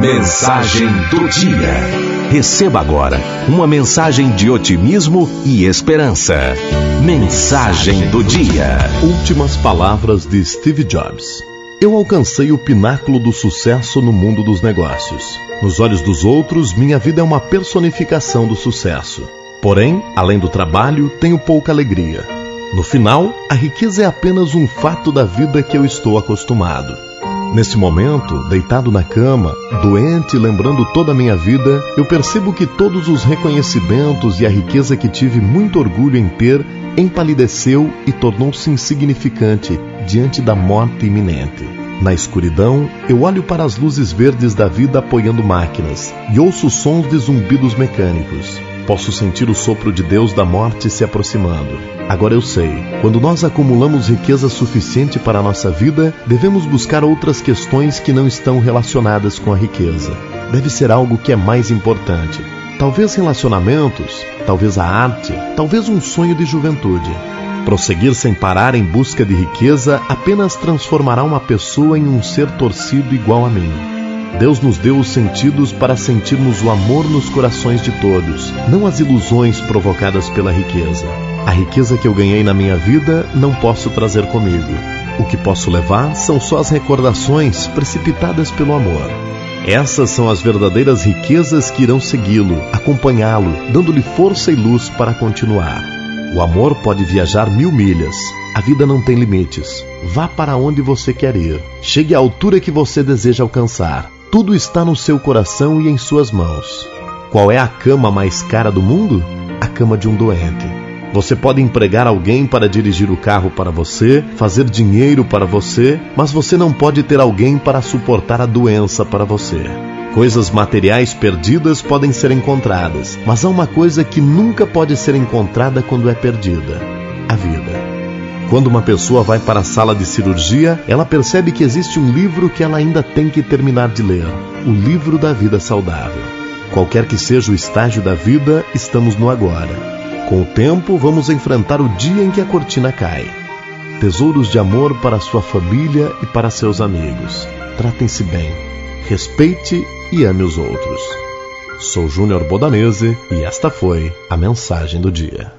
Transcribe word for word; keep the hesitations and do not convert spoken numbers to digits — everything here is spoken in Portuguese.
Mensagem do dia. Receba agora uma mensagem de otimismo e esperança. Mensagem do dia. Últimas palavras de Steve Jobs. Eu alcancei o pináculo do sucesso no mundo dos negócios. Nos olhos dos outros, minha vida é uma personificação do sucesso. Porém, além do trabalho, tenho pouca alegria. No final, a riqueza é apenas um fato da vida que eu estou acostumado. Nesse momento, deitado na cama, doente, lembrando toda a minha vida, eu percebo que todos os reconhecimentos e a riqueza que tive muito orgulho em ter, empalideceu e tornou-se insignificante diante da morte iminente. Na escuridão, eu olho para as luzes verdes da vida apoiando máquinas e ouço sons de zumbidos mecânicos. Posso sentir o sopro de Deus da morte se aproximando. Agora eu sei, quando nós acumulamos riqueza suficiente para a nossa vida, devemos buscar outras questões que não estão relacionadas com a riqueza. Deve ser algo que é mais importante. Talvez relacionamentos, talvez a arte, talvez um sonho de juventude. Prosseguir sem parar em busca de riqueza apenas transformará uma pessoa em um ser torcido igual a mim. Deus nos deu os sentidos para sentirmos o amor nos corações de todos, não as ilusões provocadas pela riqueza. A riqueza que eu ganhei na minha vida não posso trazer comigo. O que posso levar são só as recordações precipitadas pelo amor. Essas são as verdadeiras riquezas que irão segui-lo, acompanhá-lo, dando-lhe força e luz para continuar. O amor pode viajar mil milhas. A vida não tem limites. Vá para onde você quer ir. Chegue à altura que você deseja alcançar. Tudo está no seu coração e em suas mãos. Qual é a cama mais cara do mundo? A cama de um doente. Você pode empregar alguém para dirigir o carro para você, fazer dinheiro para você, mas você não pode ter alguém para suportar a doença para você. Coisas materiais perdidas podem ser encontradas, mas há uma coisa que nunca pode ser encontrada quando é perdida: a vida. Quando uma pessoa vai para a sala de cirurgia, ela percebe que existe um livro que ela ainda tem que terminar de ler, o livro da vida saudável. Qualquer que seja o estágio da vida, estamos no agora. Com o tempo, vamos enfrentar o dia em que a cortina cai. Tesouros de amor para sua família e para seus amigos. Tratem-se bem, respeite e ame os outros. Sou Júnior Bodanese e esta foi a mensagem do dia.